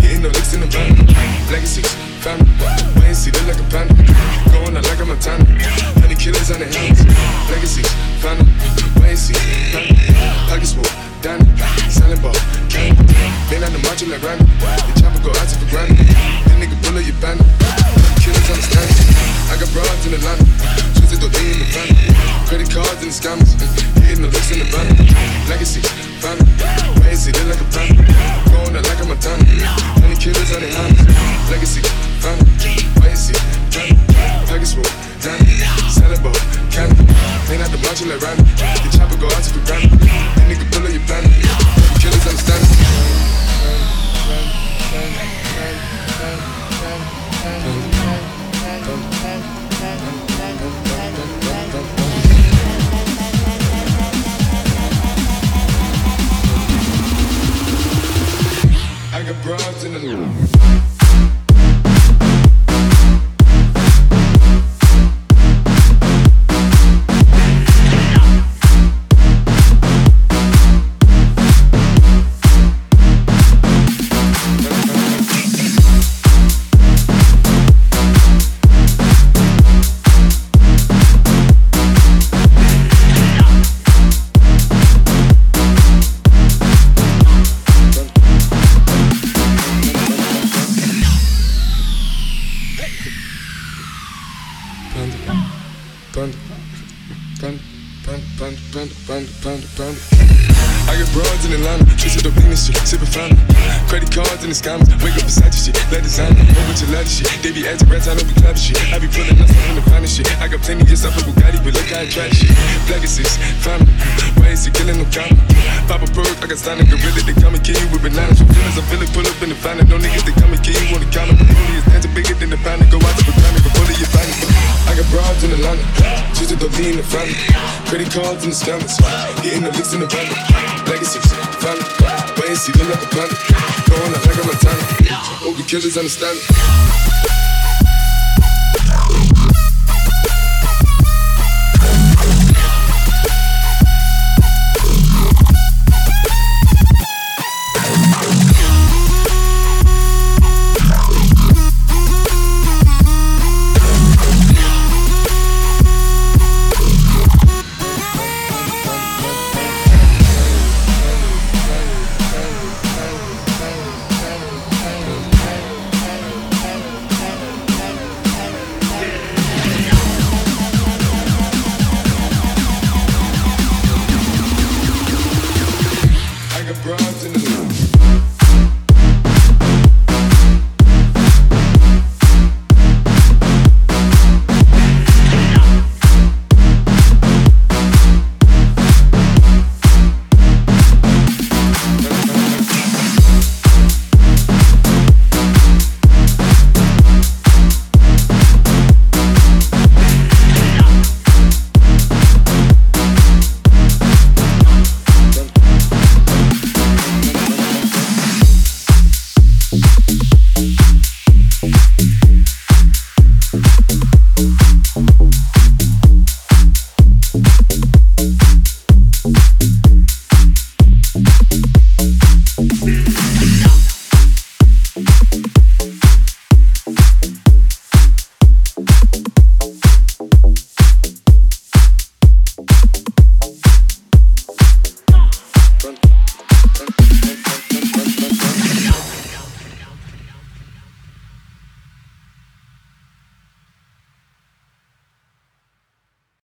Hitting no licks in the van. Black as 6, family. Way and see, they like a panda. Going out like a Montana. Honey killers on the hands. Black as 6, family. Way and see, panda. Pockets full, diamond. Silent ball, candy. Been on the margin like Randy. The chopper go out to the granny. That nigga pull up your banner. Killers on the stand. I got broads in the line. Twisted though they in the van. Credit cards and the scammers. Hitting the licks in the van. Black as 6, family. Way and see, they like a panda. Going out like a Montana. Honey killers on the hands. Legacy, family, legacy, family, legacy, family, celebrate, candy. Ain't out the margin like Randy. The chopper go out to the granny. That nigga pull up your banner. Killers understand it. I got broads in the room. Panda. I got broads in Atlanta, twisted up in this shit, sippin' Fanta. Credit cards and the scammers, wake up beside your shit, let it sound. Over to lot of shit, they be acting rats, I don't be clapping shit. I be pulling up in the finest shit. I got plenty just off of Bugatti, but look how I try shit. Black as 6, family, why is he killing no comma? Pop a perk, I got standing gorilla, they come and kill you with bananas. From feelings, I feel it, pull up in the finest. No niggas, they come and kill you on the counter. But only is dancing bigger than the panda. Go out to Bugatti, but fully your finest. I got broads in Atlanta, twisted up in the family. Credit cards and the scammers, hitting the licks in the van. Legacy, family, way and see, look like a panda. Going out like a Montana, all the killers understand it.